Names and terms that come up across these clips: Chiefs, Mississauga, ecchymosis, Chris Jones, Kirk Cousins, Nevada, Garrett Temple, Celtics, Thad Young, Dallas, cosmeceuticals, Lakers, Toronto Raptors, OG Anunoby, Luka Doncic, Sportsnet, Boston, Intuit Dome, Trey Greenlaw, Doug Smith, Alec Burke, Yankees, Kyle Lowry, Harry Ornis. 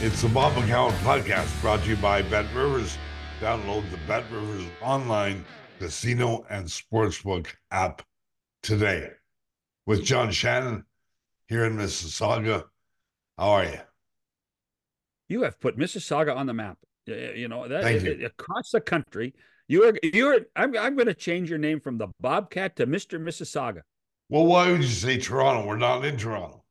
It's the Bob McCown podcast brought to you by BetRivers. Download the BetRivers online casino and sportsbook app today. With John Shannon here in Mississauga. How are you? You have put Mississauga on the map. You know, that is across the country. I'm going to change your name from the Bobcat to Mr. Mississauga. Well, why would you say Toronto? We're not in Toronto.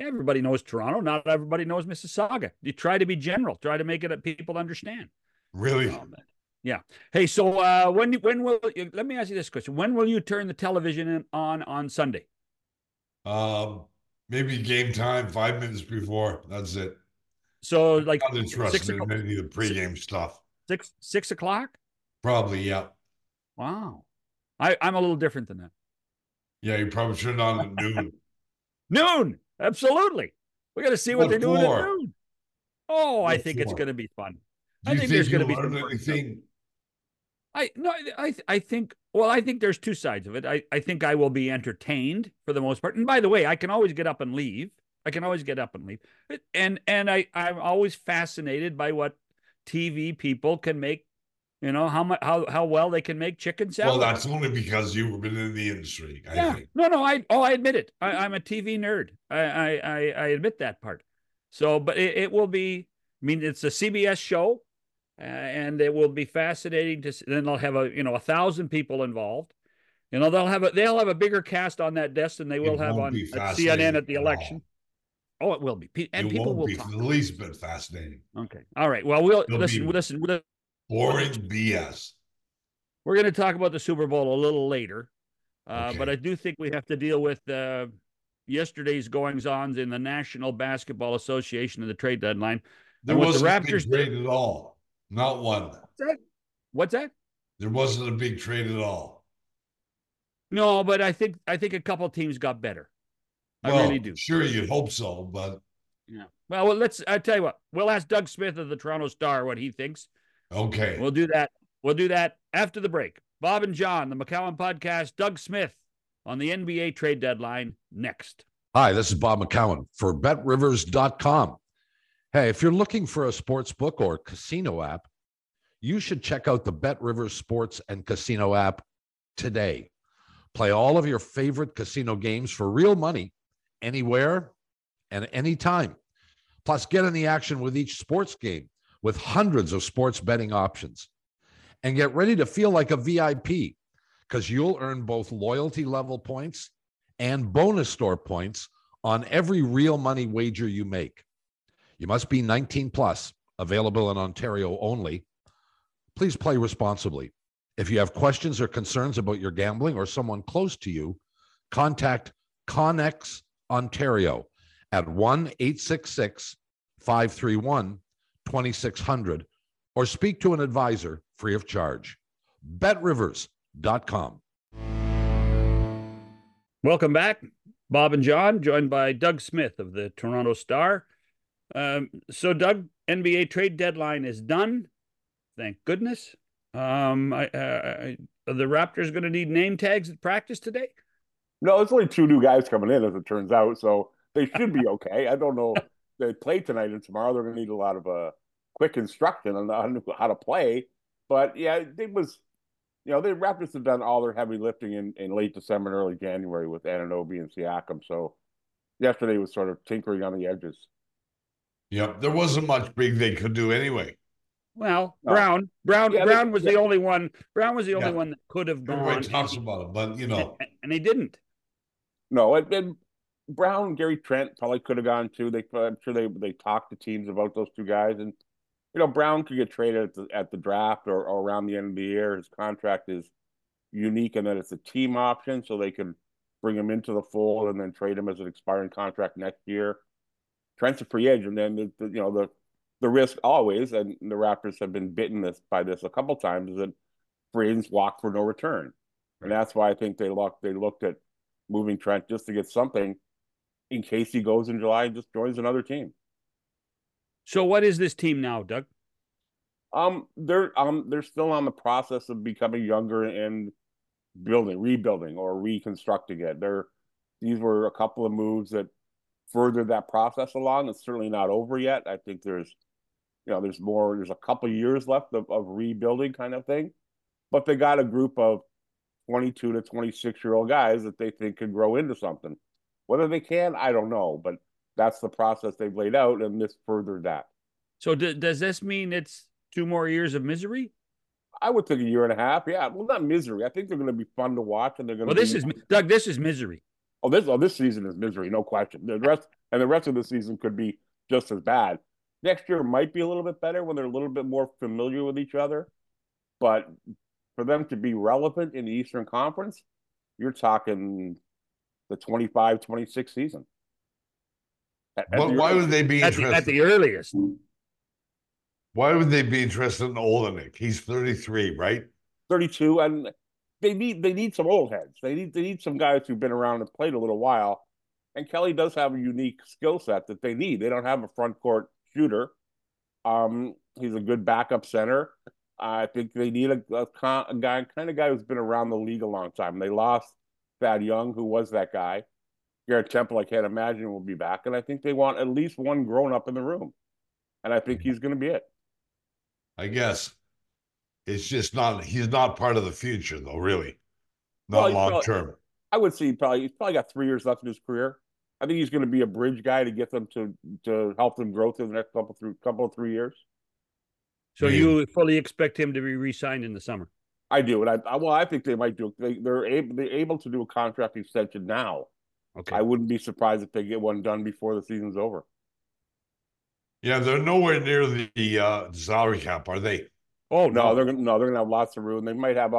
Everybody knows Toronto. Not everybody knows Mississauga. You try to be general. Try to make it that people understand. Really? Yeah. Hey, so let me ask you this question. When will you turn the television on Sunday? Maybe game time, 5 minutes before. That's it. So I'm like not interested in any of the pregame stuff. 6 o'clock? Probably, yeah. Wow. I'm a little different than that. Yeah, you probably turned on at noon. Noon! Absolutely. We got to see what they're doing at noon. Oh, I think it's going to be fun. I think there's going to be anything. I think there's two sides of it. I think I will be entertained for the most part. And by the way, I can always get up and leave. And I'm always fascinated by what TV people can make, you know, how well they can make chicken salad. Well, that's only because you've been in the industry. I think. I admit it. I'm a TV nerd. I admit that part. So, but it will be, I mean, it's a CBS show. And it will be fascinating to see. Then they'll have 1,000 people involved. You know, they'll have a bigger cast on that desk than they will have on CNN at the election. Oh, it will be. And people will talk. It won't be the least bit fascinating. Okay. All right. Well, we'll listen. Boring BS. We're going to talk about the Super Bowl a little later, but I do think we have to deal with yesterday's goings-ons in the National Basketball Association and the trade deadline. There wasn't a big trade at all. Not one. What's that? There wasn't a big trade at all. No, but I think a couple of teams got better. I really do. Sure, you'd hope so, but yeah. Well, I tell you what. We'll ask Doug Smith of the Toronto Star what he thinks. Okay. We'll do that. We'll do that after the break. Bob and John, the McCown podcast. Doug Smith on the NBA trade deadline next. Hi, this is Bob McCown for BetRivers.com. Hey, if you're looking for a sportsbook or casino app, you should check out the BetRivers Sports and Casino app today. Play all of your favorite casino games for real money, anywhere and anytime. Plus, get in the action with each sports game with hundreds of sports betting options. And get ready to feel like a VIP because you'll earn both loyalty level points and bonus store points on every real money wager you make. You must be 19 plus, available in Ontario only. Please play responsibly. If you have questions or concerns about your gambling or someone close to you, contact Connex Ontario at 1-866-531-2600 or speak to an advisor free of charge. BetRivers.com. Welcome back. Bob and John, joined by Doug Smith of the Toronto Star. So, Doug, NBA trade deadline is done. Thank goodness. Are the Raptors going to need name tags at practice today? No, it's only two new guys coming in, as it turns out. So they should be okay. I don't know. They play tonight and tomorrow. They're going to need a lot of quick instruction on how to play. But, yeah, it was, you know, the Raptors have done all their heavy lifting in late December and early January with Anunoby and Siakam. So yesterday was sort of tinkering on the edges. Yep, there wasn't much big they could do anyway. Well, no. Brown was the only one that could have gone. Everybody talks about it, but you know, and they didn't. No, and Brown, Gary Trent probably could have gone too. I'm sure they talked to teams about those two guys, and you know, Brown could get traded at the draft or around the end of the year. His contract is unique in that it's a team option, so they could bring him into the fold and then trade him as an expiring contract next year. Trent's a free agent, and you know the risk always, and the Raptors have been bitten by this a couple times, is that free agents walk for no return, and that's why I think they looked at moving Trent just to get something in case he goes in July and just joins another team. So what is this team now, Doug? They're still on the process of becoming younger and rebuilding or reconstructing it. These were a couple of moves that further that process along. It's certainly not over yet. I think there's more. There's a couple years left of rebuilding kind of thing. But they got a group of 22 to 26-year-old guys that they think could grow into something. Whether they can, I don't know. But that's the process they've laid out, and this furthered that. So does this mean it's 2 more years of misery? I would think a year and a half. Yeah, well, not misery. I think they're going to be fun to watch, and they're going. Well, This is misery. This season is misery, no question. The rest of the season could be just as bad. Next year might be a little bit better when they're a little bit more familiar with each other. But for them to be relevant in the Eastern Conference, you're talking the 25-26 season. Why would they be interested at the earliest? Why would they be interested in Olenek? He's 33, right? 32, and they need some old heads. They need some guys who've been around and played a little while. And Kelly does have a unique skill set that they need. They don't have a front court shooter. He's a good backup center. I think they need a guy who's been around the league a long time. They lost Thad Young, who was that guy. Garrett Temple, I can't imagine, will be back. And I think they want at least one grown-up in the room. And I think he's going to be it. I guess it's just he's not part of the future, though, really. Not long-term. I would say he's probably got 3 years left in his career. I think he's going to be a bridge guy to get them to help them grow through the next couple of three years. So you fully expect him to be re-signed in the summer? I do. And I think they might do it. They're able to do a contract extension now. Okay. I wouldn't be surprised if they get one done before the season's over. Yeah, they're nowhere near the salary cap, are they? Oh no, they're gonna have lots of room. They might have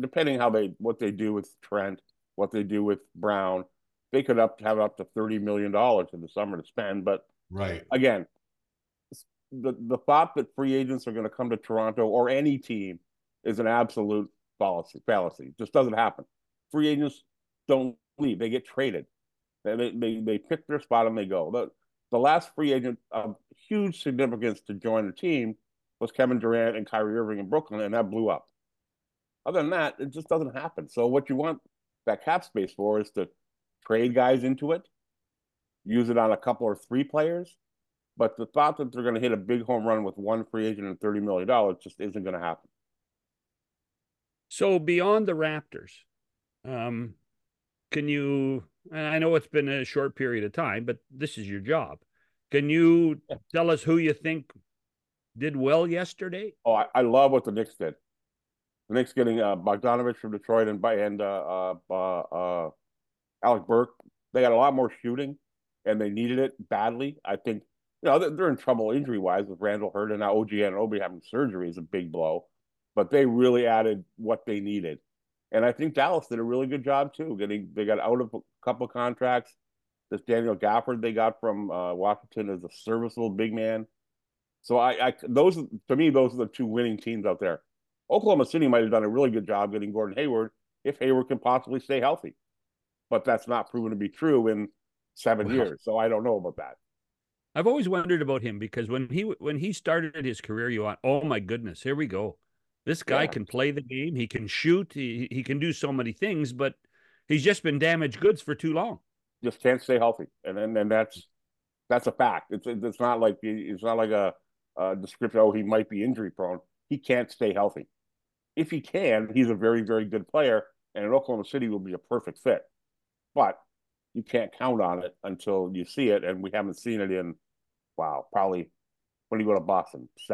depending what they do with Trent, what they do with Brown, they could have up to $30 million in the summer to spend. But right again, the thought that free agents are going to come to Toronto or any team is an absolute fallacy. It just doesn't happen. Free agents don't leave; they get traded. They pick their spot and they go. The last free agent of huge significance to join the team was Kevin Durant and Kyrie Irving in Brooklyn, and that blew up. Other than that, it just doesn't happen. So what you want that cap space for is to trade guys into it, use it on a couple or 3 players, but the thought that they're going to hit a big home run with one free agent and $30 million just isn't going to happen. So beyond the Raptors, can you... and I know it's been a short period of time, but this is your job. Can you tell us who you think did well yesterday? Oh, I love what the Knicks did. The Knicks getting Bogdanovich from Detroit and Alec Burke. They got a lot more shooting, and they needed it badly. I think they're in trouble injury-wise with Randall Hurd, and now OG Anunoby having surgery is a big blow. But they really added what they needed. And I think Dallas did a really good job, too. They got out of a couple of contracts. This Daniel Gafford they got from Washington is a serviceable big man. So those are the 2 winning teams out there. Oklahoma City might have done a really good job getting Gordon Hayward if Hayward can possibly stay healthy. But that's not proven to be true in 7 years. So I don't know about that. I've always wondered about him because when he started his career, you went, oh, my goodness, here we go. This guy can play the game. He can shoot. He can do so many things, but he's just been damaged goods for too long. Just can't stay healthy, and that's a fact. It's not like a description. Oh, he might be injury prone. He can't stay healthy. If he can, he's a very, very good player, and in Oklahoma City will be a perfect fit. But you can't count on it until you see it, and we haven't seen it in probably when you go to Boston 6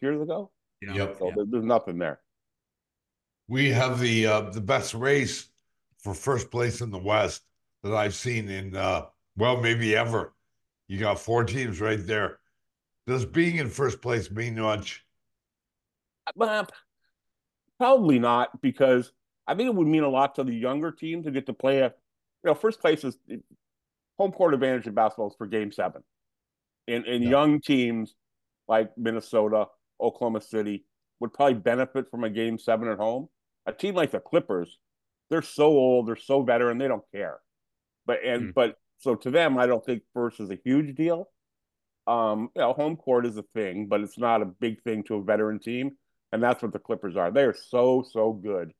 years ago. Yep. So there's nothing there. We have the best race for first place in the West that I've seen in, maybe ever. You got 4 teams right there. Does being in first place mean much? Probably not, because I think it would mean a lot to the younger team to get to play. First place is home court advantage in basketball is for Game 7. And young teams like Minnesota, Oklahoma City would probably benefit from a Game 7 at home. A team like the Clippers, they're so old, they're so veteran, they don't care. But to them, I don't think first is a huge deal. Home court is a thing, but it's not a big thing to a veteran team, and that's what the Clippers are. They are so good.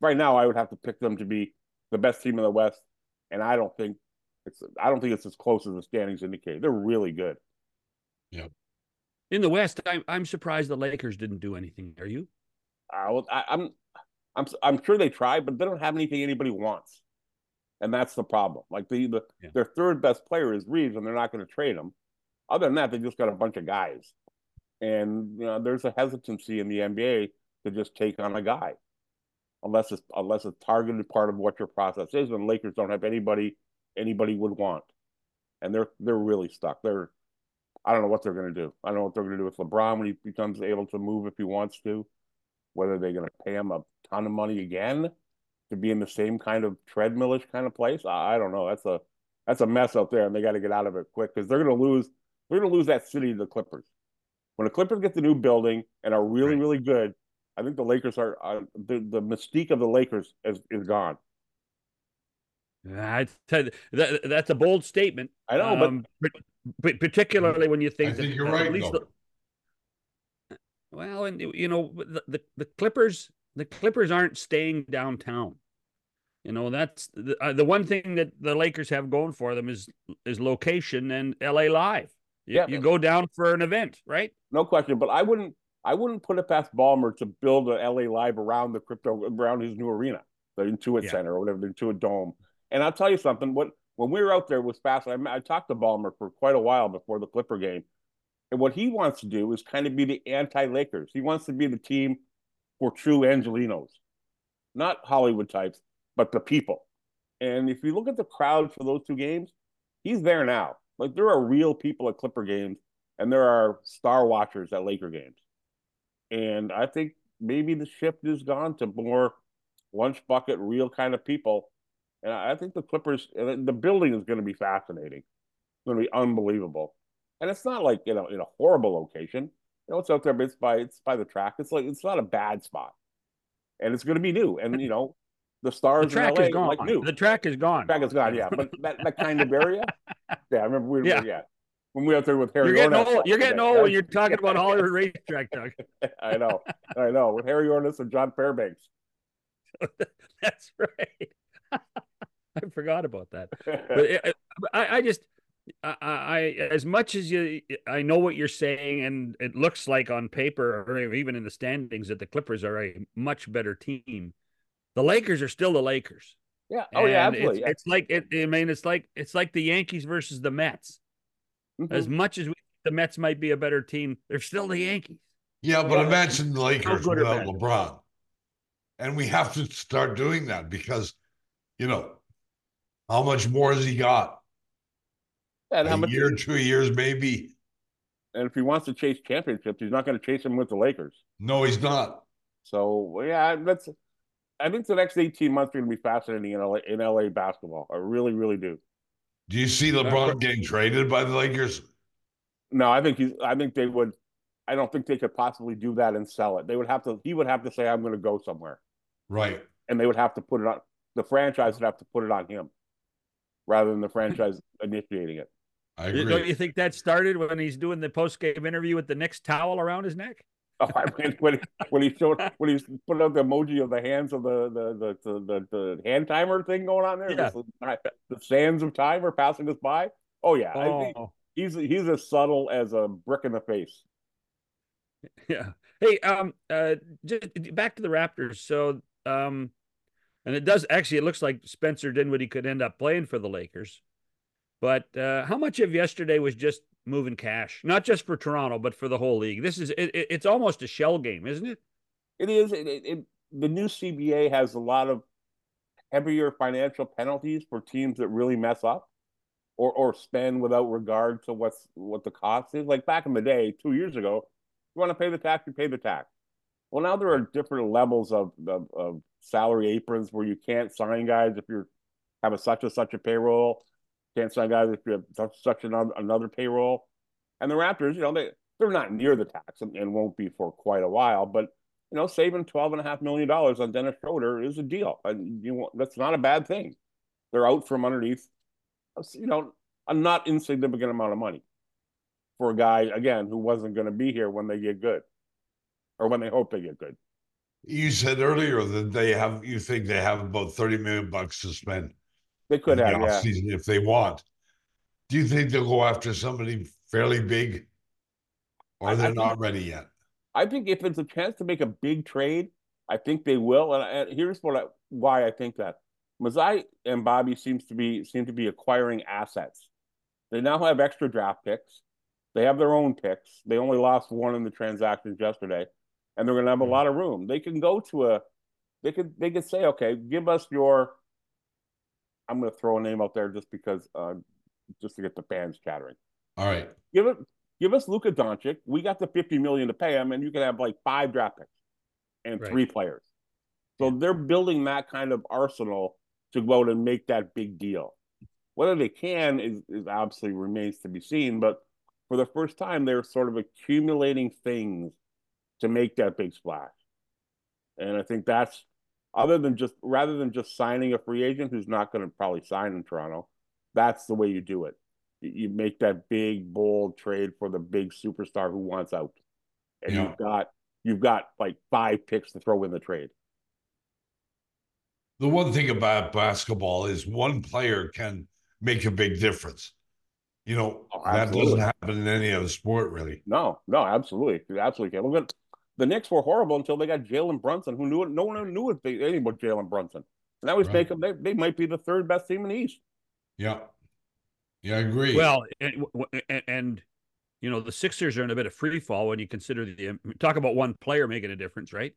Right now, I would have to pick them to be the best team in the West and I don't think it's as close as the standings indicate. They're really good. Yeah. In the West, I'm surprised the Lakers didn't do anything. Are you? I'm sure they tried, but they don't have anything anybody wants, and that's the problem. Like their third best player is Reeves, and they're not going to trade him. Other than that, they just got a bunch of guys, and you know, there's a hesitancy in the NBA to just take on a guy, unless it's targeted part of what your process is. And Lakers don't have anybody would want, and they're really stuck. I don't know what they're going to do. I don't know what they're going to do with LeBron when he becomes able to move if he wants to, whether they're going to pay him a ton of money again to be in the same kind of treadmill-ish kind of place. I don't know. That's a mess out there, and they got to get out of it quick because they're going to lose that city to the Clippers. When the Clippers get the new building and are really, really good, I think the Lakers are the mystique of the Lakers is gone. I tell you, that's a bold statement. I know, but particularly when you think that you're right. At least the Clippers. The Clippers aren't staying downtown. You know, that's the one thing that the Lakers have going for them is location and LA Live. You go down for an event, right? No question. But I wouldn't put it past Ballmer to build an LA Live around the crypto, around his new arena, the Intuit Center or whatever, the Intuit Dome. And I'll tell you something. When we were out there, it was fascinating. I talked to Ballmer for quite a while before the Clipper game, and what he wants to do is kind of be the anti-Lakers. He wants to be the team for true Angelinos, not Hollywood types, but the people. And if you look at the crowd for those two games, he's there now. Like, there are real people at Clipper games, and there are star watchers at Laker games. And I think maybe the shift is gone to more lunch bucket, real kind of people. And I think the Clippers, the building is going to be fascinating. It's going to be unbelievable. And it's not like, in a horrible location. You know, it's out there, but it's by the track. It's like, it's not a bad spot. And it's going to be new. And, you know, the stars in LA are like new. The track is gone. The track is gone, yeah. But that kind of area. Yeah, I remember when we were out there with Harry. You're getting old when you're talking about Hollywood racetrack, Doug. I know. With Harry Ornis and John Fairbanks. That's right. I forgot about that. But I as much as I know what you're saying, and it looks like on paper or even in the standings that the Clippers are a much better team. The Lakers are still the Lakers. Yeah. Oh, and yeah. Absolutely. It's like the Yankees versus the Mets. Mm-hmm. As much as the Mets might be a better team, they're still the Yankees. Yeah, but imagine the Lakers without LeBron. And we have to start doing that because, you know, how much more has he got? And how much? Year, 2 years, maybe. And if he wants to chase championships, he's not going to chase them with the Lakers. No, he's not. So yeah, I think the next 18 months are going to be fascinating in LA basketball. I really, really do. Do you see LeBron getting traded by the Lakers? No, I think they would. I don't think they could possibly do that and sell it. He would have to say, "I'm going to go somewhere," right? And they would have to put it on. The franchise would have to put it on him, rather than the franchise initiating it. I agree. Don't you think that started when he's doing the post-game interview with the Knicks towel around his neck? Oh, I mean, when he put out the emoji of the hands of the hand timer thing going on there, the sands of time are passing us by. Oh yeah, I think he's as subtle as a brick in the face. Yeah. Hey, just back to the Raptors. So, and it looks like Spencer Dinwiddie could end up playing for the Lakers. But how much of yesterday was just moving cash, not just for Toronto, but for the whole league? It's almost a shell game, isn't it? It is. The new CBA has a lot of heavier financial penalties for teams that really mess up or spend without regard to what the cost is. Like back in the day, 2 years ago, you want to pay the tax, you pay the tax. Well, now there are different levels of salary aprons where you can't sign guys if you have a such and such a payroll. Can't sign guys if you have such another payroll. And the Raptors, you know, they're not near the tax and won't be for quite a while. But, you know, saving $12.5 million on Dennis Schroeder is a deal. And that's not a bad thing. They're out from underneath, you know, a not insignificant amount of money for a guy, again, who wasn't going to be here when they get good or when they hope they get good. You said earlier that you think they have about $30 million bucks to spend. They could have, offseason if they want. Do you think they'll go after somebody fairly big, or they're not ready yet? I think if it's a chance to make a big trade, I think they will. And here's why I think that. Masai and Bobby seem to be acquiring assets. They now have extra draft picks. They have their own picks. They only lost one in the transactions yesterday, and they're going to have a lot of room. They can go to a – they could say, okay, give us your – I'm going to throw a name out there just because just to get the fans chattering. All right. Give us Luka Doncic. We got the $50 million to pay him, and you can have like 5 draft picks and 3 players. So they're building that kind of arsenal to go out and make that big deal. Whether they can is obviously remains to be seen, but for the first time, they're sort of accumulating things to make that big splash. And I think that's, rather than just signing a free agent who's not going to probably sign in Toronto, that's the way you do it. You make that big, bold trade for the big superstar who wants out. And you've got like 5 picks to throw in the trade. The one thing about basketball is one player can make a big difference. You know, that doesn't happen in any other sport, really. No, absolutely. You absolutely can't. Look at the Knicks were horrible until they got Jalen Brunson, who knew it. No one knew anything about Jalen Brunson. And that was they might be the 3rd best team in the East. Yeah. Yeah, I agree. Well, and you know, the Sixers are in a bit of free fall when you consider talk about one player making a difference, right?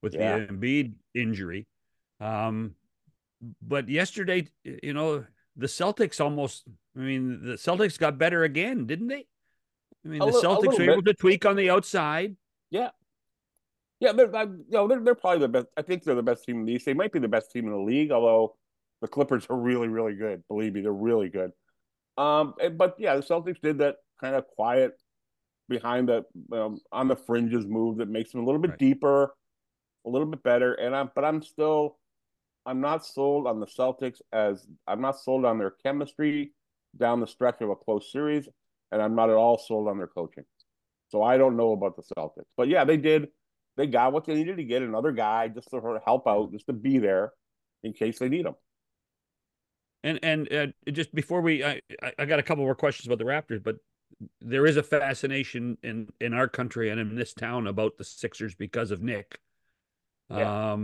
With the Embiid injury. But yesterday, you know, the Celtics got better again, didn't they? I mean, the Celtics were able to tweak on the outside. Yeah. Yeah, they're probably the best. I think they're the best team in the East. They might be the best team in the league, although the Clippers are really, really good. Believe me, they're really good. But yeah, the Celtics did that kind of quiet behind the on the fringes move that makes them a little bit deeper, a little bit better. And I'm not sold on the Celtics as I'm not sold on their chemistry down the stretch of a close series, and I'm not at all sold on their coaching. So I don't know about the Celtics. But yeah, they got what they needed to get, another guy just to help out, just to be there in case they need him. And just before I got a couple more questions about the Raptors, but there is a fascination in our country and in this town about the Sixers because of Nick. Yeah.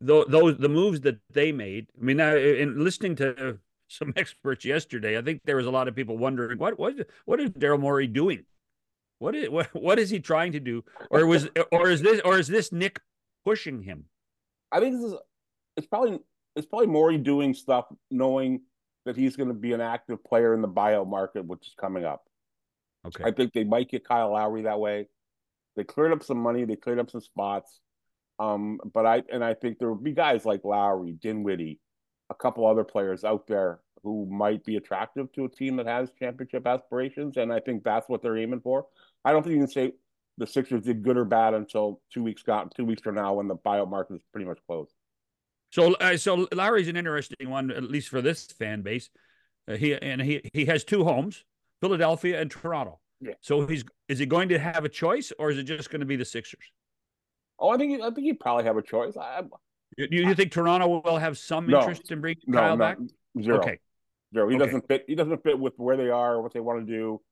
The moves that they made. I mean, in listening to some experts yesterday, I think there was a lot of people wondering what is Daryl Morey doing? What is he trying to do? Or is this Nick pushing him? I think it's probably Morey doing stuff knowing that he's going to be an active player in the buyout market, which is coming up. Okay, I think they might get Kyle Lowry that way. They cleared up some money. They cleared up some spots. But I think there will be guys like Lowry, Dinwiddie, a couple other players out there who might be attractive to a team that has championship aspirations, and I think that's what they're aiming for. I don't think you can say the Sixers did good or bad until 2 weeks from now when the buyout market is pretty much closed. So Lowry's an interesting one, at least for this fan base. He has 2 homes, Philadelphia and Toronto. Yeah. So is he going to have a choice, or is it just going to be the Sixers? Oh, I think he'd probably have a choice. Do you think Toronto will have some interest in bringing Kyle back? Zero. Okay. Zero. He doesn't fit with where they are, what they want to do.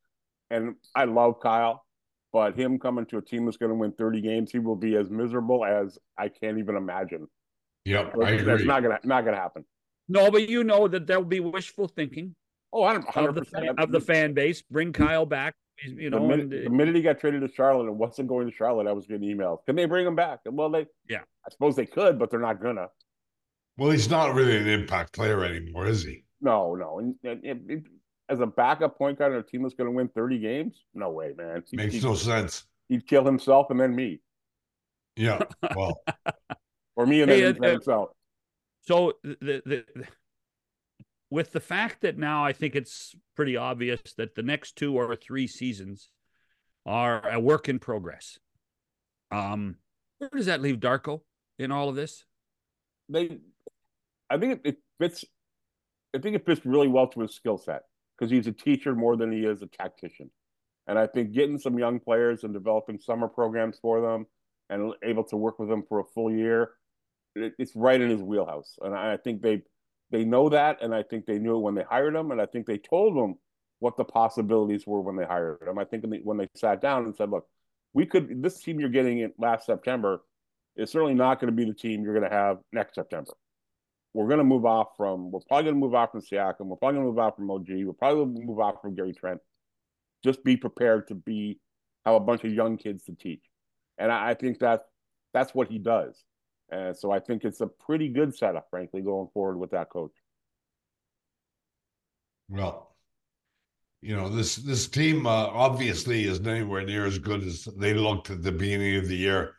And I love Kyle, but him coming to a team that's going to win 30 games, he will be as miserable as I can't even imagine. Yep, I agree. That's not gonna happen. No, but you know that there will be wishful thinking. Oh, I don't 100% of the fan base. Bring Kyle back. You know, the minute he got traded to Charlotte and wasn't going to Charlotte, I was getting emails. Can they bring him back? Well, I suppose they could, but they're not gonna. Well, he's not really an impact player anymore, is he? No. And as a backup point guard on a team that's going to win 30 games, no way, man. Makes no sense. He'd kill himself and then me. Yeah, well, or me and then himself. So with the fact that now I think it's pretty obvious that the next 2 or 3 seasons are a work in progress. Where does that leave Darko in all of this? I think it fits really well to his skill set because he's a teacher more than he is a tactician. And I think getting some young players and developing summer programs for them and able to work with them for a full year, it's right in his wheelhouse. And I think they They know that, and I think they knew it when they hired him, and I think they told him what the possibilities were when they hired him. I think when they sat down and said, look, this team you're getting in last September is certainly not going to be the team you're going to have next September. We're probably going to move off from Siakam. We're probably going to move off from OG. We're probably going to move off from Gary Trent. Just be prepared to have a bunch of young kids to teach. And I think that's what he does. And so I think it's a pretty good setup, frankly, going forward with that coach. Well, this team obviously isn't anywhere near as good as they looked at the beginning of the year.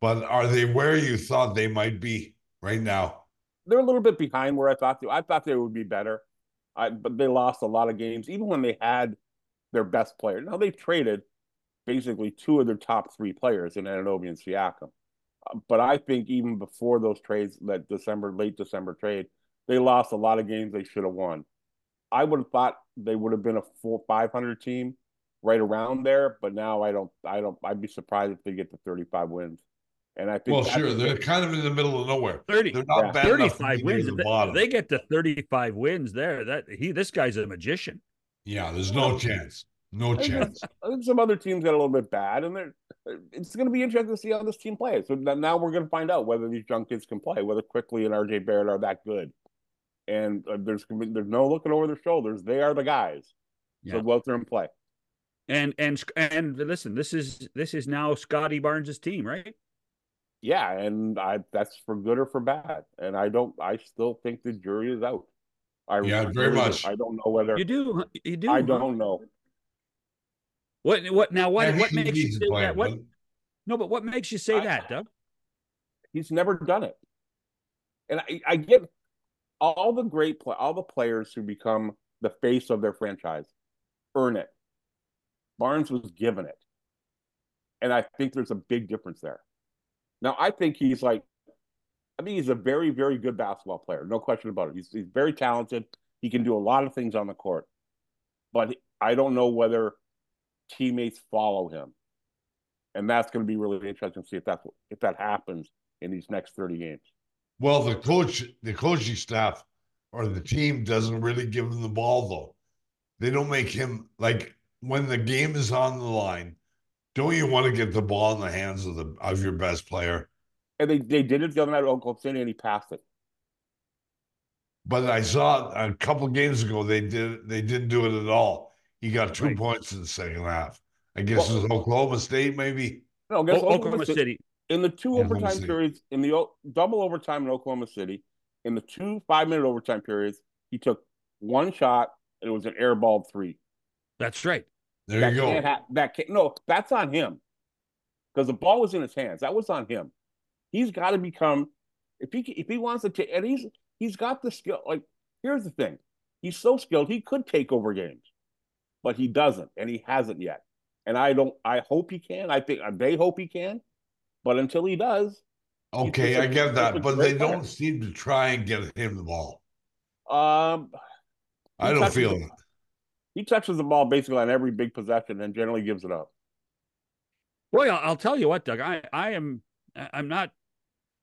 But are they where you thought they might be right now? They're a little bit behind where I thought they were. I thought they would be better. But they lost a lot of games, even when they had their best player. Now, they've traded basically two of their top three players in Anunoby and Siakam. But I think even before those trades, that late December trade, they lost a lot of games they should have won. I would have thought they would have been a 400-500 team right around there, but now I'd be surprised if they get to 35 wins. And I think they're kind of in the middle of nowhere. They're not bad 35 wins. If they get to 35 wins there, this guy's a magician. Yeah, there's no chance. No chance. I think some other teams got a little bit bad, and it's going to be interesting to see how this team plays. So now we're going to find out whether these young kids can play, whether Quickly and R.J. Barrett are that good. And there's no looking over their shoulders. They are the guys. Yeah. So go out there and play. And listen, this is now Scotty Barnes' team, right? Yeah, and that's for good or for bad. And I still think the jury is out. Very much. I don't know whether you do. I don't know. What now? What makes you say that? No, but what makes you say that, Doug? He's never done it, and I get all the players who become the face of their franchise earn it. Barnes was given it, and I think there's a big difference there. Now I think he's a very, very good basketball player, no question about it. He's very talented. He can do a lot of things on the court, but I don't know whether teammates follow him, and that's going to be really interesting to see if that happens in these next 30 games. Well, the coaching staff or the team doesn't really give him the ball though. They don't make him when the game is on the line. Don't you want to get the ball in the hands of your best player? And they did it the other night at Oklahoma City, and he passed it. But I saw a couple games ago they didn't do it at all. He got 2 points in the second half. I guess it was Oklahoma State, maybe. No, I guess Oklahoma City. In the two overtime periods, in the double overtime in Oklahoma City, in the 2 5-minute overtime periods, he took one shot, and it was an airballed three. That's right. There you go. That's on him, because the ball was in his hands. That was on him. He's got to become, if he wants to, and he's got the skill. Here's the thing, he's so skilled he could take over games, but he doesn't, and he hasn't yet. And I hope he can. I think they hope he can, but until he does, okay, I get that. But they don't seem to try and get him the ball. I don't feel it. He touches the ball basically on every big possession and generally gives it up. Well, I'll tell you what, Doug, I'm not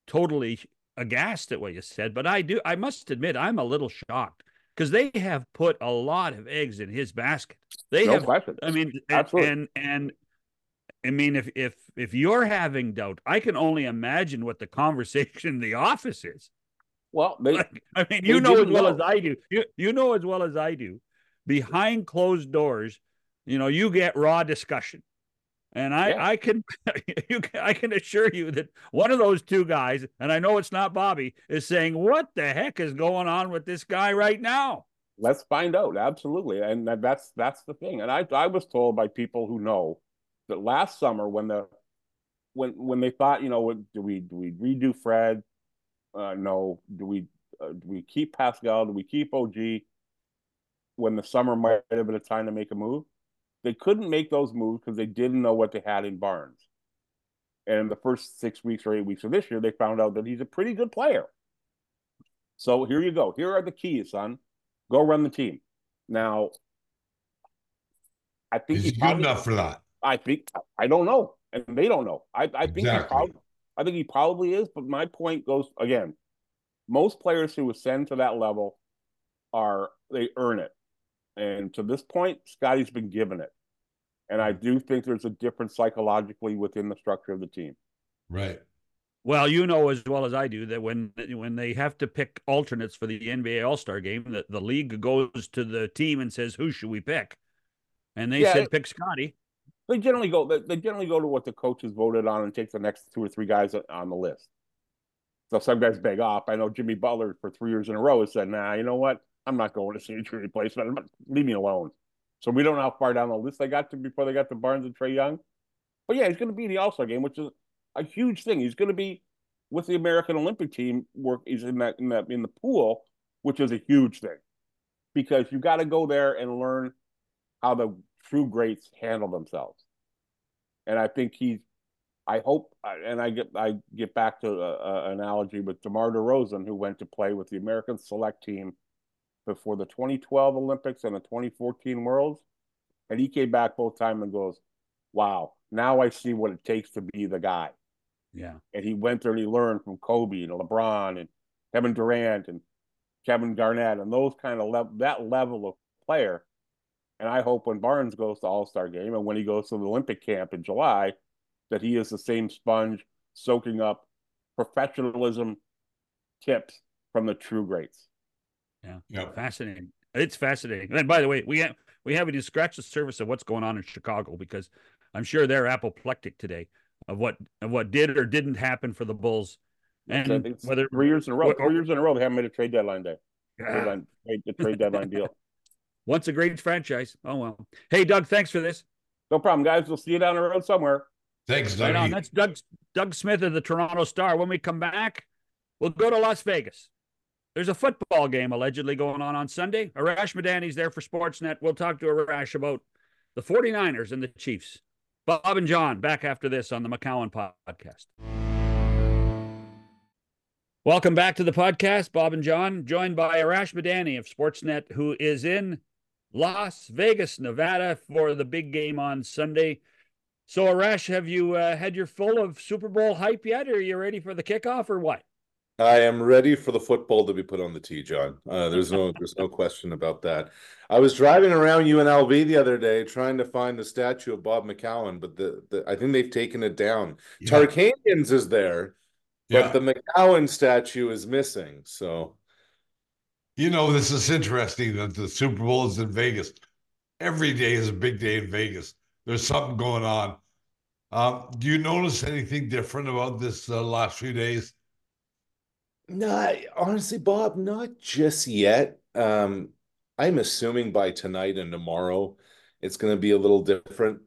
totally aghast at what you said, but I must admit I'm a little shocked, because they have put a lot of eggs in his basket. If you're having doubt, I can only imagine what the conversation in the office is. Well, you know as well as I do. You know as well as I do. Behind closed doors, you get raw discussion, and I can assure you that one of those two guys, and I know it's not Bobby, is saying, "What the heck is going on with this guy right now?" Let's find out. Absolutely, and that's the thing. And I was told by people who know that last summer when they thought, do we redo Fred? No. Do we keep Pascal? Do we keep OG? When the summer might have been a time to make a move, they couldn't make those moves because they didn't know what they had in Barnes. And in the first 6 weeks or 8 weeks of this year, they found out that he's a pretty good player. So here you go. Here are the keys, son. Go run the team. Now, I think he's good enough for that. I don't know, and they don't know. I think he probably is. But my point goes again. most players who ascend to that level are, they earn it. And to this point, Scotty's been given it. And I do think there's a difference psychologically within the structure of the team. Right. Well, you know as well as I do that when they have to pick alternates for the NBA All-Star game, that the league goes to the team and says, who should we pick? And they said, pick Scotty. They generally go to what the coaches voted on and take the next two or three guys on the list. So some guys beg off. I know Jimmy Butler for 3 years in a row has said, nah, you know what? I'm not going to see a replacement. Leave me alone. So we don't know how far down the list they got to before they got to Barnes and Trae Young. But yeah, he's going to be in the All-Star game, which is a huge thing. He's going to be with the American Olympic team. He's in the pool, which is a huge thing because you got to go there and learn how the true greats handle themselves. And I think I get back to an analogy with DeMar DeRozan, who went to play with the American Select Team before the 2012 Olympics and the 2014 Worlds. And he came back both times and goes, wow, now I see what it takes to be the guy. Yeah. And he went there and he learned from Kobe and LeBron and Kevin Durant and Kevin Garnett and those kind of that level of player. And I hope when Barnes goes to the All-Star game and when he goes to the Olympic camp in July, that he is the same sponge soaking up professionalism tips from the true greats. Yeah. Yep. Fascinating. It's fascinating. And by the way, we haven't even scratched the surface of what's going on in Chicago, because I'm sure they're apoplectic today of what did or didn't happen for the Bulls. And whether 4 years in a row, they haven't made a trade deadline day. Trade deadline deal. Once a great franchise. Oh, well. Hey, Doug, thanks for this. No problem, guys. We'll see you down the road somewhere. Thanks, Doug. Right on. That's Doug Smith of the Toronto Star. When we come back, we'll go to Las Vegas. There's a football game allegedly going on Sunday. Arash Madani's there for Sportsnet. We'll talk to Arash about the 49ers and the Chiefs. Bob and John back after this on the McCown Podcast. Welcome back to the podcast. Bob and John, joined by Arash Madani of Sportsnet, who is in Las Vegas, Nevada for the big game on Sunday. So, Arash, have you had your fill of Super Bowl hype yet? Or are you ready for the kickoff, or what? I am ready for the football to be put on the tee, John. There's no question about that. I was driving around UNLV the other day trying to find the statue of Bob McCown, but I think they've taken it down. Yeah. Tarkanian's is there, but the McCown statue is missing. So, you know, this is interesting that the Super Bowl is in Vegas. Every day is a big day in Vegas. There's something going on. Do you notice anything different about this last few days? No, honestly, Bob, not just yet. I'm assuming by tonight and tomorrow, it's going to be a little different.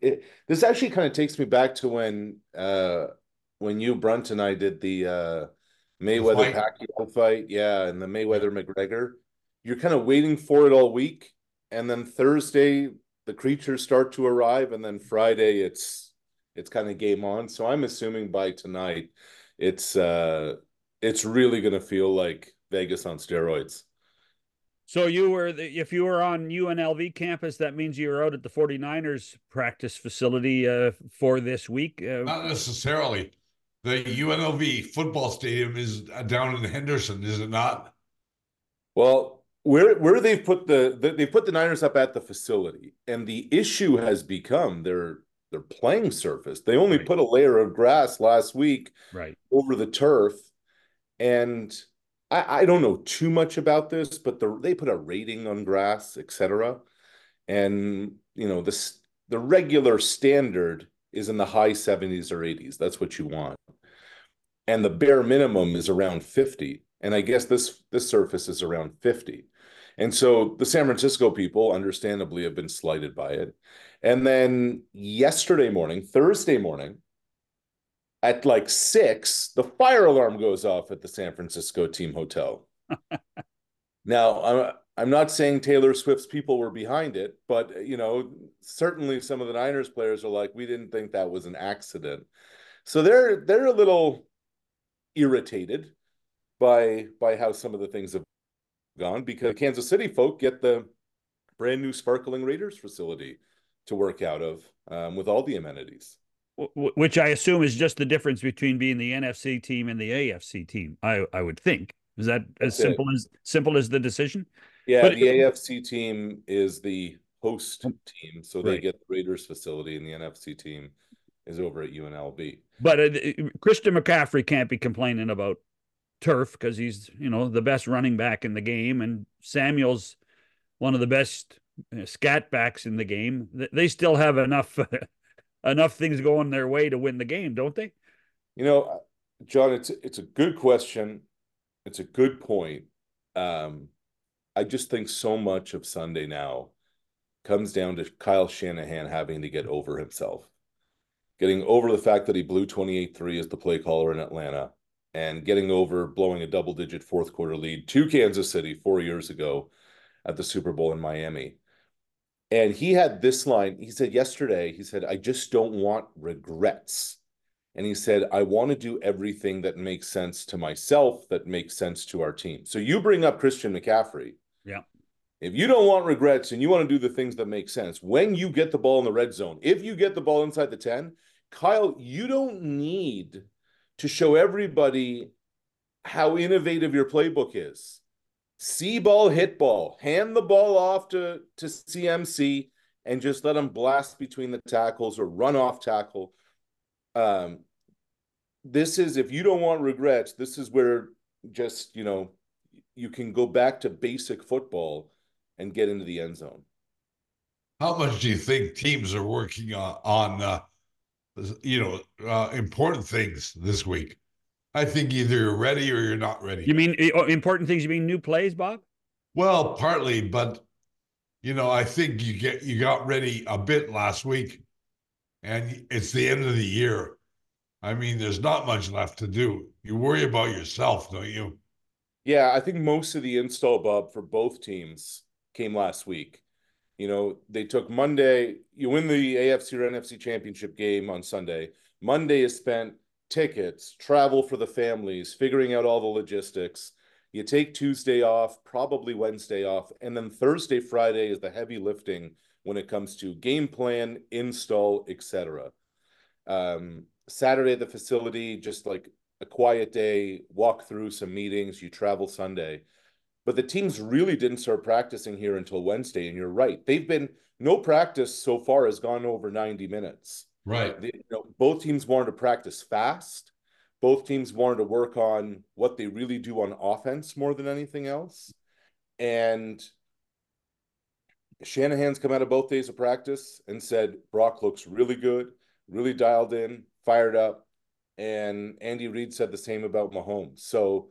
This actually kind of takes me back to when you, Brunt, and I did the Mayweather-Pacquiao fight. Yeah, and the Mayweather-McGregor. You're kind of waiting for it all week, and then Thursday the creatures start to arrive, and then Friday it's kind of game on. So I'm assuming by tonight it's really going to feel like Vegas on steroids. So if you were on UNLV campus, that means you were out at the 49ers practice facility for this week. Not necessarily. The UNLV football stadium is down in Henderson, is it not? Well, Where they've put the Niners up at the facility, and the issue has become their playing surface. They only put a layer of grass last week over the turf, and I don't know too much about this, but they put a rating on grass, etc. And you know the regular standard is in the high 70s or 80s. That's what you want, and the bare minimum is around 50. And I guess this surface is around 50. And so the San Francisco people, understandably, have been slighted by it. And then Thursday morning, at like 6, the fire alarm goes off at the San Francisco team hotel. Now, I'm not saying Taylor Swift's people were behind it, but, you know, certainly some of the Niners players are like, we didn't think that was an accident. So they're a little irritated by how some of the things have gone, because Kansas City folk get the brand new sparkling Raiders facility to work out of with all the amenities. Which I assume is just the difference between being the NFC team and the AFC team, I would think. Is that as simple as the decision? Yeah, but the AFC team is the host team, so they get the Raiders facility, and the NFC team is over at UNLV. But Christian McCaffrey can't be complaining about turf because he's, you know, the best running back in the game, and Samuel's one of the best scat backs in the game. They still have enough things going their way to win the game, don't they? You know, John, it's a good question. It's a good point. I just think so much of Sunday now comes down to Kyle Shanahan having to get over himself, getting over the fact that he blew 28-3 as the play caller in Atlanta, and getting over blowing a double-digit fourth-quarter lead to Kansas City 4 years ago at the Super Bowl in Miami. And he had this line. He said yesterday, he said, I just don't want regrets. And he said, I want to do everything that makes sense to myself, that makes sense to our team. So you bring up Christian McCaffrey. Yeah. If you don't want regrets and you want to do the things that make sense, when you get the ball in the red zone, if you get the ball inside the 10, Kyle, you don't need to show everybody how innovative your playbook is. See ball, hit ball, hand the ball off to CMC and just let them blast between the tackles or run off tackle. This is, if you don't want regrets, this is where just, you know, you can go back to basic football and get into the end zone. How much do you think teams are working on important things this week? I think either you're ready or you're not ready. You mean important things? You mean new plays, Bob? Well, partly, but you know, I think you got ready a bit last week, and it's the end of the year. I mean, there's not much left to do. You worry about yourself, don't you? Yeah, I think most of the install, Bob, for both teams came last week. You know, they took Monday. You win the AFC or NFC championship game on Sunday. Monday is spent tickets, travel for the families, figuring out all the logistics. You take Tuesday off, probably Wednesday off, and then Thursday, Friday is the heavy lifting when it comes to game plan, install, etc. Saturday at the facility, just like a quiet day, walk through some meetings, you travel Sunday. But the teams really didn't start practicing here until Wednesday, and you're right. No practice so far has gone over 90 minutes. Right. Both teams wanted to practice fast. Both teams wanted to work on what they really do on offense more than anything else. And Shanahan's come out of both days of practice and said, Brock looks really good, really dialed in, fired up. And Andy Reid said the same about Mahomes. So,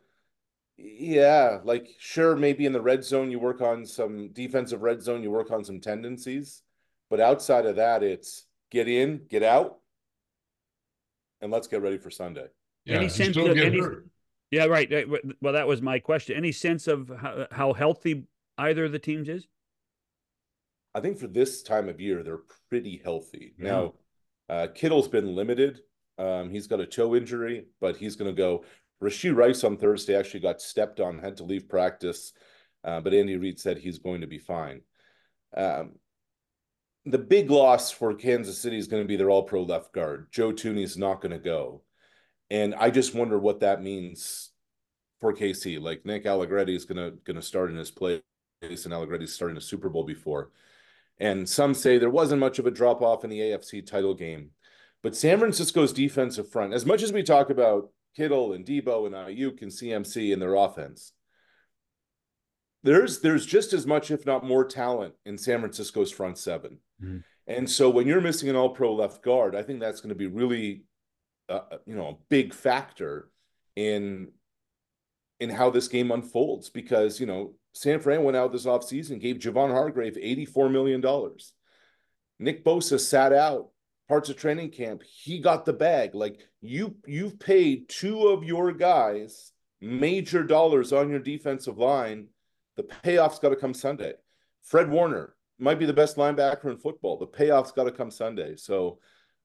yeah, like, sure, maybe in the red zone, you work on some defensive red zone, you work on some tendencies. But outside of that, it's get in, get out, and let's get ready for Sunday. Yeah, right. Well, that was my question. Any sense of how healthy either of the teams is? I think for this time of year, they're pretty healthy. Yeah. Now, Kittle's been limited. He's got a toe injury, but he's going to go. Rashee Rice on Thursday actually got stepped on, had to leave practice, but Andy Reid said he's going to be fine. The big loss for Kansas City is going to be their all-pro left guard. Joe Tooney's not going to go. And I just wonder what that means for KC. Like, Nick Allegretti is going to start in his place, and Allegretti's starting a Super Bowl before. And some say there wasn't much of a drop-off in the AFC title game. But San Francisco's defensive front, as much as we talk about Kittle and Debo and Ayuk and CMC and their offense, there's just as much, if not more, talent in San Francisco's front seven. Mm-hmm. And so when you're missing an all-pro left guard, I think that's going to be really, a big factor in how this game unfolds, because, you know, San Fran went out this offseason, gave Javon Hargrave $84 million. Nick Bosa sat out parts of training camp. He got the bag. Like, you've paid two of your guys major dollars on your defensive line. The payoff's got to come Sunday. Fred Warner might be the best linebacker in football. The payoff's got to come Sunday. So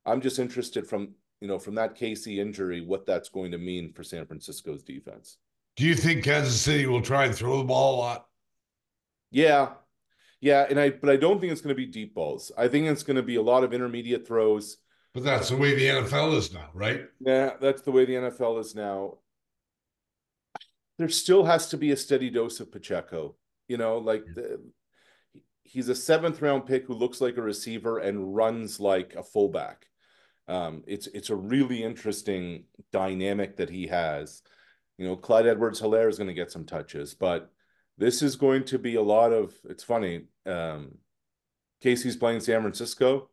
I'm just interested from that KC injury, what that's going to mean for San Francisco's defense. Do you think Kansas City will try and throw the ball a lot? Yeah, but I don't think it's going to be deep balls. I think it's going to be a lot of intermediate throws. But that's the way the NFL is now, right? Yeah, that's the way the NFL is now. there still has to be a steady dose of Pacheco. You know, like he's a seventh round pick who looks like a receiver and runs like a fullback. It's a really interesting dynamic that he has. You know, Clyde Edwards-Helaire is going to get some touches, but this is going to be a lot of, it's funny, Casey's playing San Francisco,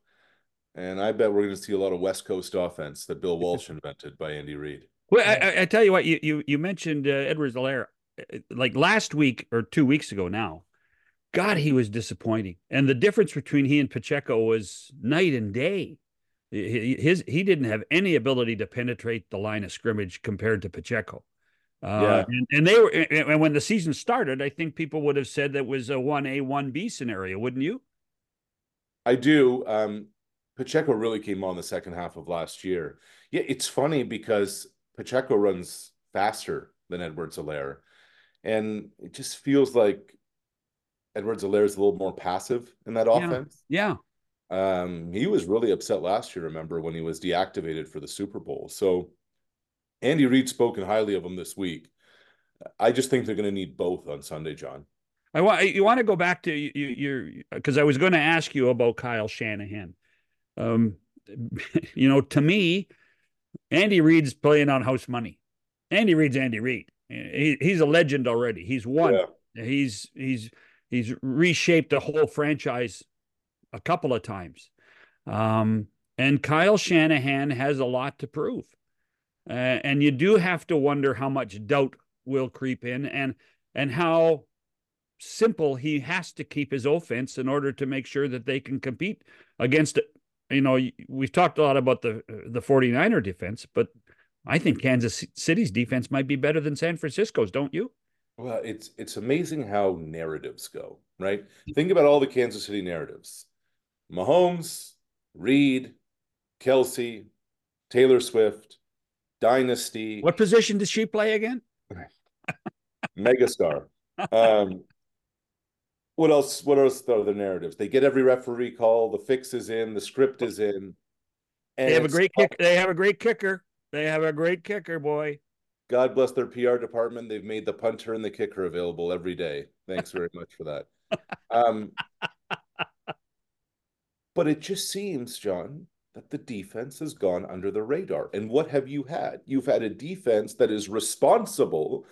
and I bet we're going to see a lot of West Coast offense that Bill Walsh invented by Andy Reid. Well, I tell you what, you mentioned Edwards-Helaire, like last week or 2 weeks ago now. God, he was disappointing. And the difference between he and Pacheco was night and day. He didn't have any ability to penetrate the line of scrimmage compared to Pacheco. And they were, and when the season started, I think people would have said that was a 1A, 1B scenario, wouldn't you? I do. Pacheco really came on the second half of last year. Yeah, it's funny because Pacheco runs faster than Edwards-Helaire, and it just feels like Edwards-Helaire is a little more passive in that offense. Yeah. He was really upset last year, remember, when he was deactivated for the Super Bowl. So Andy Reid spoken highly of him this week. I just think they're going to need both on Sunday, John. You want to go back to your because I was going to ask you about Kyle Shanahan. You know, to me, Andy Reid's playing on house money. Andy Reid's Andy Reid. He's a legend already. He's won. Yeah. He's reshaped a whole franchise a couple of times. And Kyle Shanahan has a lot to prove. And you do have to wonder how much doubt will creep in and how simple he has to keep his offense in order to make sure that they can compete against, you know, we've talked a lot about the 49er defense, but I think Kansas City's defense might be better than San Francisco's, don't you? Well, it's amazing how narratives go, right? Think about all the Kansas City narratives. Mahomes, Reed, Kelsey, Taylor Swift, Dynasty. What position does she play again? Megastar. What else are the narratives? They get every referee call, the fix is in, the script is in. And they have a great kicker. They have a great kicker, boy. God bless their PR department. They've made the punter and the kicker available every day. Thanks very much for that. But it just seems, John, that the defense has gone under the radar. And what have you had? You've had a defense that is responsible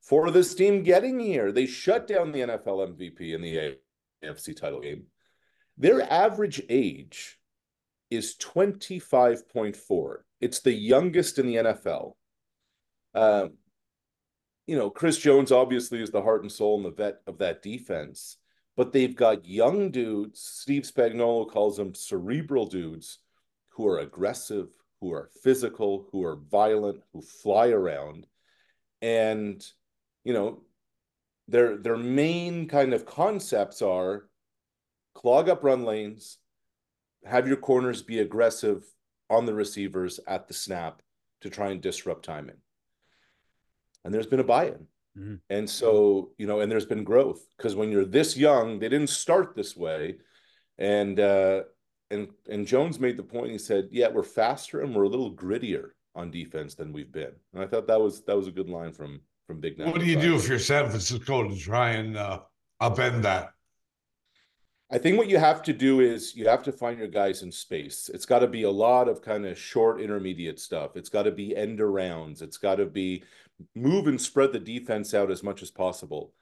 for this team getting here. They shut down the NFL MVP in the AFC title game. Their average age is 25.4. It's the youngest in the NFL. You know, Chris Jones obviously is the heart and soul and the vet of that defense, but they've got young dudes. Steve Spagnuolo calls them cerebral dudes who are aggressive, who are physical, who are violent, who fly around. And, you know, their main kind of concepts are clog up run lanes, have your corners be aggressive on the receivers at the snap to try and disrupt timing. And there's been a buy-in. Mm-hmm. And so, you know, and there's been growth because when you're this young, they didn't start this way. And Jones made the point, he said, yeah, we're faster and we're a little grittier on defense than we've been. And I thought that was a good line from Big Nine. What do you do if you're San Francisco to try and upend that? I think what you have to do is you have to find your guys in space. It's got to be a lot of kind of short intermediate stuff. It's got to be end arounds. It's got to be move and spread the defense out as much as possible.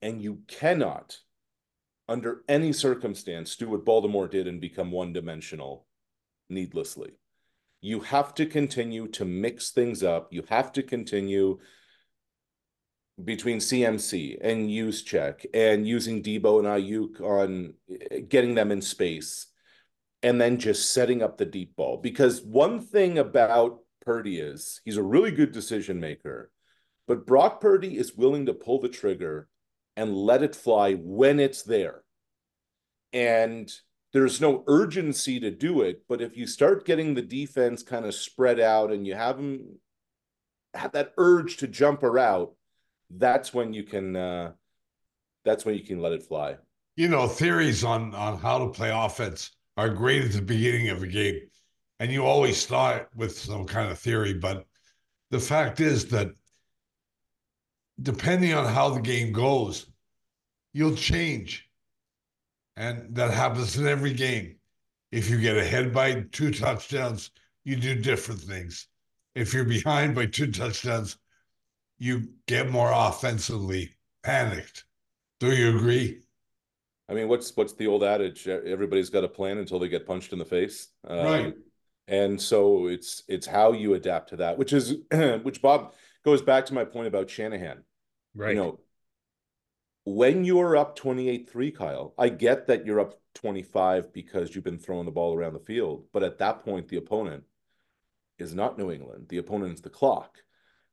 And you cannot, under any circumstance, do what Baltimore did and become one-dimensional needlessly. You have to continue to mix things up. You have to continue between CMC and Juszczyk and using Debo and Ayuk on getting them in space and then just setting up the deep ball. Because one thing about Purdy is he's a really good decision maker, but Brock Purdy is willing to pull the trigger and let it fly when it's there. And there's no urgency to do it, but if you start getting the defense kind of spread out and you have that urge to jump or out, that's when you can let it fly. You know, theories on how to play offense are great at the beginning of a game, and you always start with some kind of theory, but the fact is that depending on how the game goes, you'll change. And that happens in every game. If you get ahead by 2 touchdowns, you do different things. If you're behind by 2 touchdowns, you get more offensively panicked. Do you agree? I mean, what's the old adage? Everybody's got a plan until they get punched in the face. Right. And so it's how you adapt to that, which is which, Bob, goes back to my point about Shanahan. Right. You know, when you're up 28-3, Kyle, I get that you're up 25 because you've been throwing the ball around the field. But at that point, the opponent is not New England. The opponent is the clock.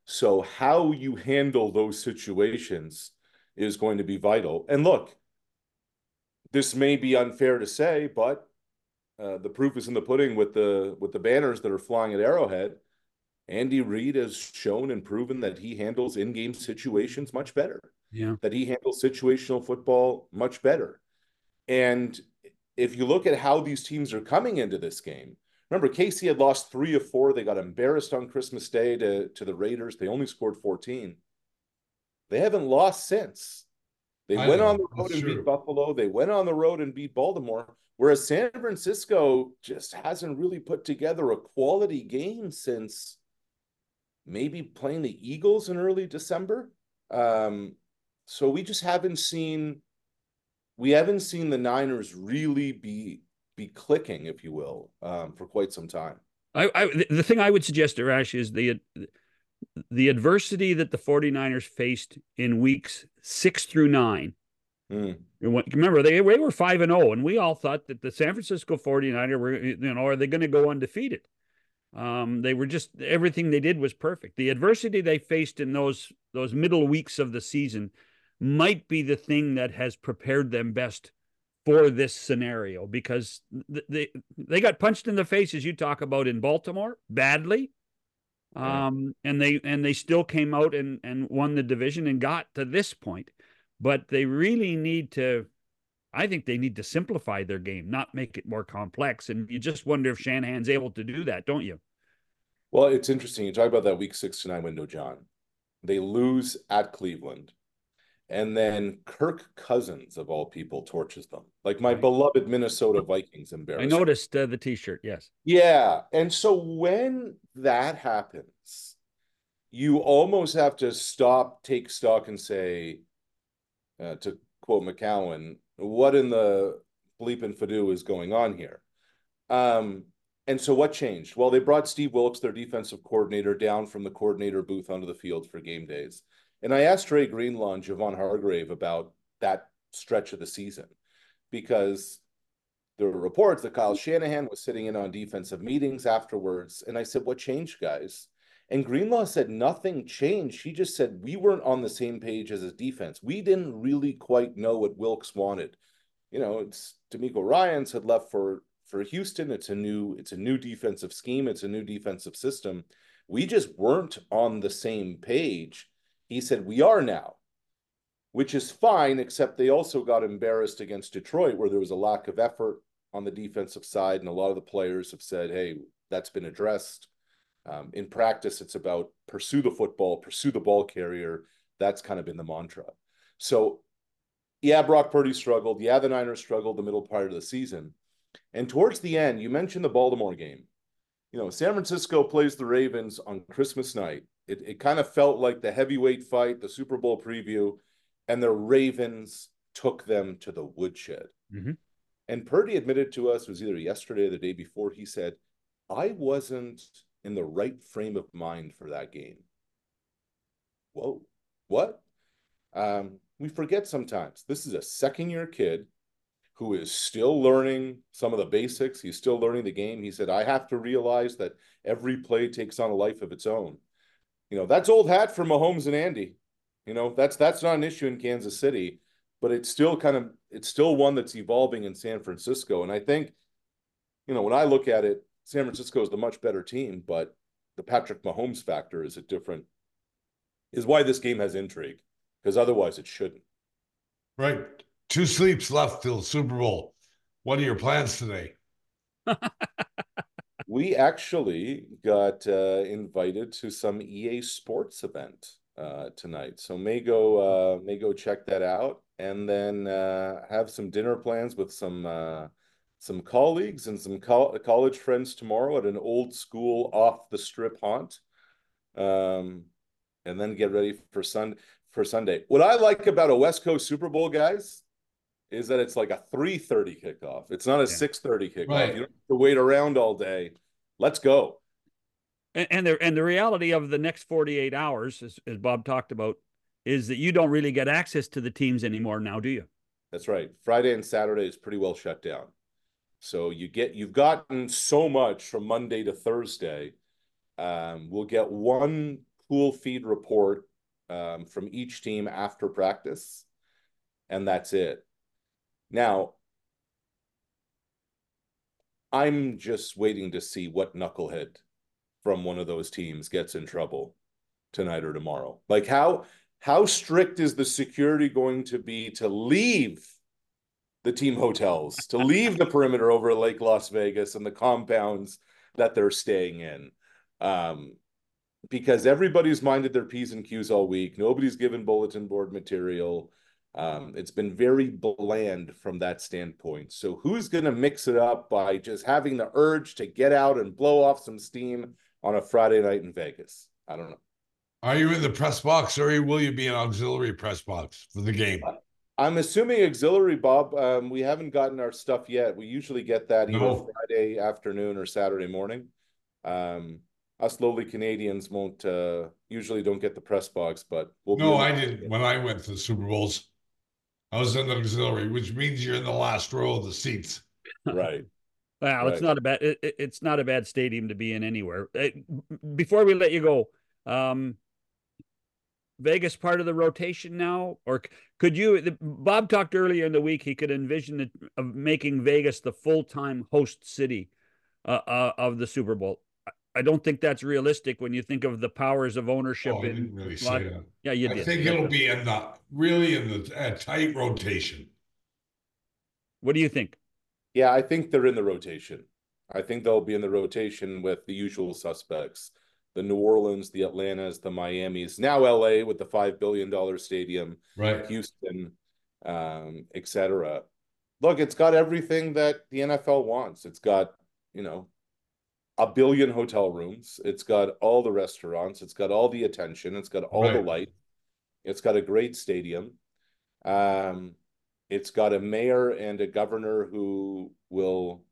So how you handle those situations is going to be vital. And look, this may be unfair to say, but the proof is in the pudding with the banners that are flying at Arrowhead. Andy Reid has shown and proven that he handles in-game situations much better. Yeah. That he handles situational football much better. And if you look at how these teams are coming into this game, remember, KC had lost 3 of 4. They got embarrassed on Christmas Day to the Raiders. They only scored 14. They haven't lost since. They went on the road and beat Buffalo. They went on the road and beat Baltimore, whereas San Francisco just hasn't really put together a quality game since maybe playing the Eagles in early December. So we just haven't seen the Niners really be clicking, if you will, for quite some time. The thing I would suggest, Arash, is the adversity that the 49ers faced in weeks 6 through 9. Mm. Remember, they were 5-0, and we all thought that the San Francisco 49ers were, are they going to go undefeated? They were just, everything they did was perfect. The adversity they faced in those middle weeks of the season might be the thing that has prepared them best for this scenario, because they got punched in the face, as you talk about, in Baltimore badly. And they still came out and won the division and got to this point. But they really need to, I think they need to simplify their game, not make it more complex. And you just wonder if Shanahan's able to do that, don't you? Well, it's interesting. You talk about that week 6 to 9 window, John. They lose at Cleveland. And then Kirk Cousins, of all people, torches them. Like my beloved Minnesota Vikings embarrassment. I noticed the T-shirt, yes. Yeah, and so when that happens, you almost have to stop, take stock, and say, to quote McCown, what in the bleep and fadoo is going on here? And so what changed? Well, they brought Steve Wilkes, their defensive coordinator, down from the coordinator booth onto the field for game days. And I asked Trey Greenlaw and Javon Hargrave about that stretch of the season, because there were reports that Kyle Shanahan was sitting in on defensive meetings afterwards. And I said, what changed, guys? And Greenlaw said nothing changed. He just said we weren't on the same page as his defense. We didn't really quite know what Wilkes wanted. It's DeMeco Ryans had left for Houston. It's a new defensive scheme. It's a new defensive system. We just weren't on the same page. He said, we are now, which is fine, except they also got embarrassed against Detroit, where there was a lack of effort on the defensive side. And a lot of the players have said, hey, that's been addressed. In practice, it's about pursue the football, pursue the ball carrier. That's kind of been the mantra. So, yeah, Brock Purdy struggled. Yeah, the Niners struggled the middle part of the season. And towards the end, you mentioned the Baltimore game. San Francisco plays the Ravens on Christmas night. It kind of felt like the heavyweight fight, the Super Bowl preview, and the Ravens took them to the woodshed. Mm-hmm. And Purdy admitted to us, it was either yesterday or the day before, he said, I wasn't in the right frame of mind for that game. Whoa, what? We forget sometimes. This is a second-year kid who is still learning some of the basics. He's still learning the game. He said, I have to realize that every play takes on a life of its own. That's old hat for Mahomes and Andy. That's not an issue in Kansas City, but it's still one that's evolving in San Francisco. And I think, when I look at it, San Francisco is the much better team, but the Patrick Mahomes factor is why this game has intrigue, because otherwise it shouldn't. Right. 2 sleeps left till Super Bowl. What are your plans today? We actually got invited to some EA Sports event tonight. So may go check that out, and then have some dinner plans with some colleagues and some college friends tomorrow at an old school off the strip haunt. And then get ready for Sunday. What I like about a West Coast Super Bowl, guys, is that it's like a 3:30 kickoff. It's not a 6:30 kickoff. Right. You don't have to wait around all day. Let's go. And the reality of the next 48 hours, as Bob talked about, is that you don't really get access to the teams anymore now, do you? That's right. Friday and Saturday is pretty well shut down. So you've gotten so much from Monday to Thursday. We'll get one cool feed report from each team after practice, and that's it. Now, I'm just waiting to see what knucklehead from one of those teams gets in trouble tonight or tomorrow. Like, how strict is the security going to be to leave the team hotels, to leave the perimeter over Lake Las Vegas and the compounds that they're staying in? Because everybody's minded their P's and Q's all week. Nobody's given bulletin board material. It's been very bland from that standpoint. So who's going to mix it up by just having the urge to get out and blow off some steam on a Friday night in Vegas? I don't know. Are you in the press box, or will you be in auxiliary press box for the game? I'm assuming auxiliary, Bob. We haven't gotten our stuff yet. We usually get that either Friday afternoon or Saturday morning. Us lowly Canadians usually don't get the press box, but we'll be. No, I didn't. When I went to the Super Bowls, I was in the auxiliary, which means you're in the last row of the seats. Right. Wow, right. It's not a bad stadium to be in anywhere. Before we let you go, Vegas part of the rotation now, or could you? Bob talked earlier in the week. He could envision making Vegas the full-time host city of the Super Bowl. I don't think that's realistic when you think of the powers of ownership. Oh, I didn't really say that. Yeah, you did. I think it'll be in a tight rotation. What do you think? Yeah, I think they're in the rotation. I think they'll be in the rotation with the usual suspects, the New Orleans, the Atlantas, the Miamis, now LA with the $5 billion stadium, right? Houston, et cetera. Look, it's got everything that the NFL wants. It's got, a billion hotel rooms. It's got all the restaurants. It's got all the attention. It's got all the light. It's got a great stadium. It's got a mayor and a governor who will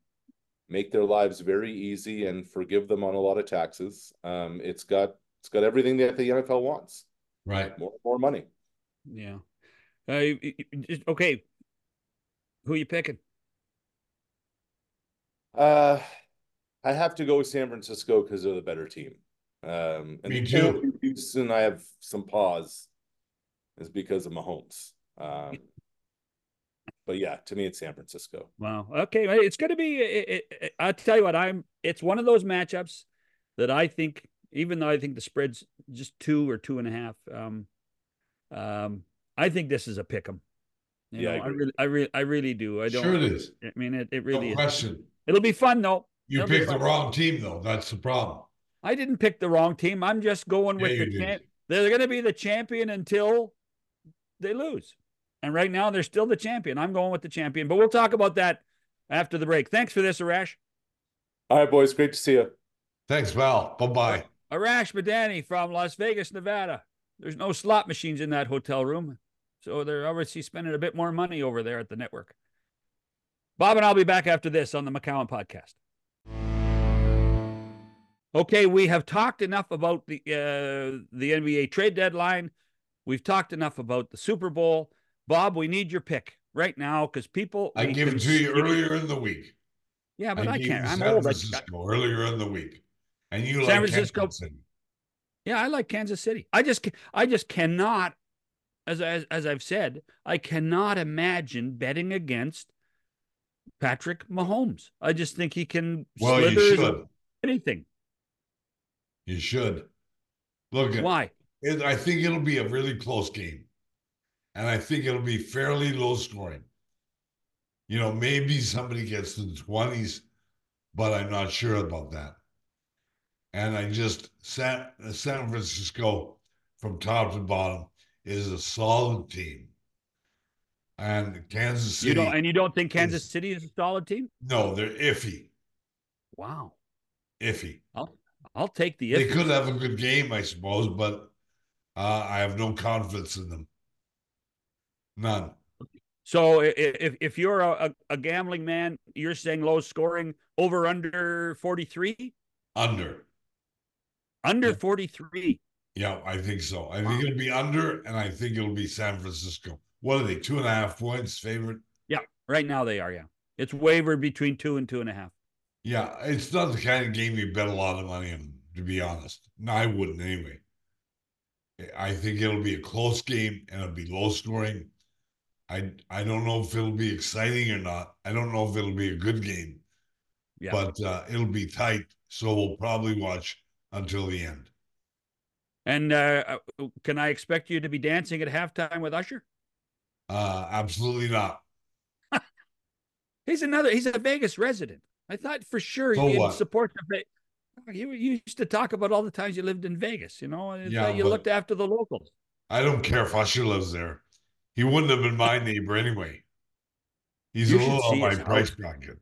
make their lives very easy and forgive them on a lot of taxes. It's got everything that the NFL wants. Right. More money. Yeah. Okay. Who are you picking? I have to go with San Francisco because they're the better team. And me too. Houston, I have some pause, is because of Mahomes. But yeah, to me, it's San Francisco. Wow. Okay, it's going to be. I'll tell you what. It's one of those matchups that I think, even though I think the spread's just 2 or 2.5, I think this is a pick 'em. Yeah, I really do. I don't. Sure, it is. I mean, it really. No question. Is. It'll be fun though. You picked the wrong team, though. That's the problem. I didn't pick the wrong team. I'm just going with they're going to be the champion until they lose. And right now, they're still the champion. I'm going with the champion. But we'll talk about that after the break. Thanks for this, Arash. All right, boys. Great to see you. Thanks, Val. Bye-bye. Arash Madani from Las Vegas, Nevada. There's no slot machines in that hotel room, so they're obviously spending a bit more money over there at the network. Bob and I'll be back after this on the McCown Podcast. Okay, we have talked enough about the NBA trade deadline. We've talked enough about the Super Bowl. Bob, we need your pick right now because people. I gave it to you earlier in the week. Yeah, but I can't. I'm old. San Francisco earlier in the week, and you like Kansas City. Yeah, I like Kansas City. I just cannot, as I've said, I cannot imagine betting against Patrick Mahomes. I just think he can. Well, you should. Anything. You should. Look. Why? I think it'll be a really close game. And I think it'll be fairly low scoring. Maybe somebody gets to the 20s, but I'm not sure about that. And San Francisco, from top to bottom, is a solid team. And Kansas City... You don't think Kansas City is a solid team? No, they're iffy. Wow. Iffy. I'll take the iffy. They could have a good game, I suppose, but I have no confidence in them. None. So if you're a gambling man, you're saying low scoring, over under 43? Under 43? Yeah, I think so. I think it'll be under, and I think it'll be San Francisco. What are they, 2.5 points favorite? Yeah, right now they are, yeah. It's wavered between 2 and 2.5. Yeah, it's not the kind of game you bet a lot of money on, to be honest. No, I wouldn't anyway. I think it'll be a close game, and it'll be low scoring. I don't know if it'll be exciting or not. I don't know if it'll be a good game. Yeah. But it'll be tight, so we'll probably watch until the end. And can I expect you to be dancing at halftime with Usher? Absolutely not. He's a Vegas resident. I thought for sure he'd support the Vegas. You used to talk about all the times you lived in Vegas, you know, and you looked after the locals. I don't care if Usher lives there. He wouldn't have been my neighbor anyway. He's a little on my price bracket.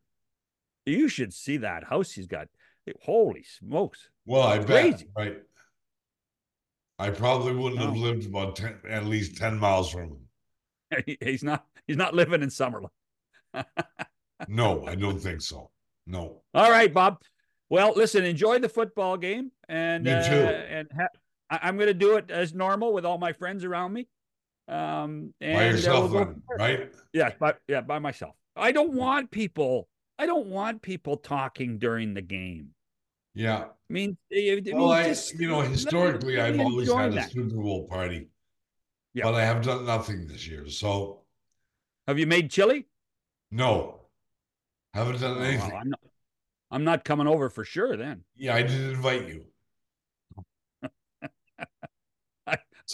You should see that house he's got. Holy smokes. Well, I bet, right? I probably wouldn't have lived about at least 10 miles from him. He's not living in Summerlin. No, I don't think so. No. All right, Bob. Well, listen, enjoy the football game. And, you too. And I'm going to do it as normal with all my friends around me. And by yourself, right? Yeah, by myself. I don't want people talking during the game. Yeah. Historically, I've always had a Super Bowl party. Yeah. But I have done nothing this year. So, have you made chili? No. Haven't done anything. Well, I'm not coming over for sure then. Yeah, I didn't invite you.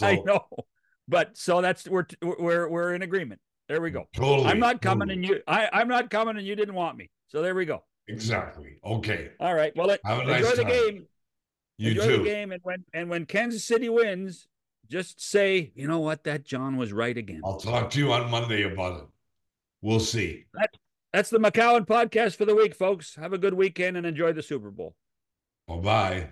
I know. But so that's we're in agreement. There we go. Totally. I'm not coming and you I'm not coming and you didn't want me. So there we go. Exactly. Okay. All right. Well, have a nice enjoy time. The game. You enjoy too. The game, and when Kansas City wins, just say, you know what, that John was right again. I'll talk to you on Monday about it. We'll see. That's the McCown podcast for the week, folks. Have a good weekend and enjoy the Super Bowl. Bye bye.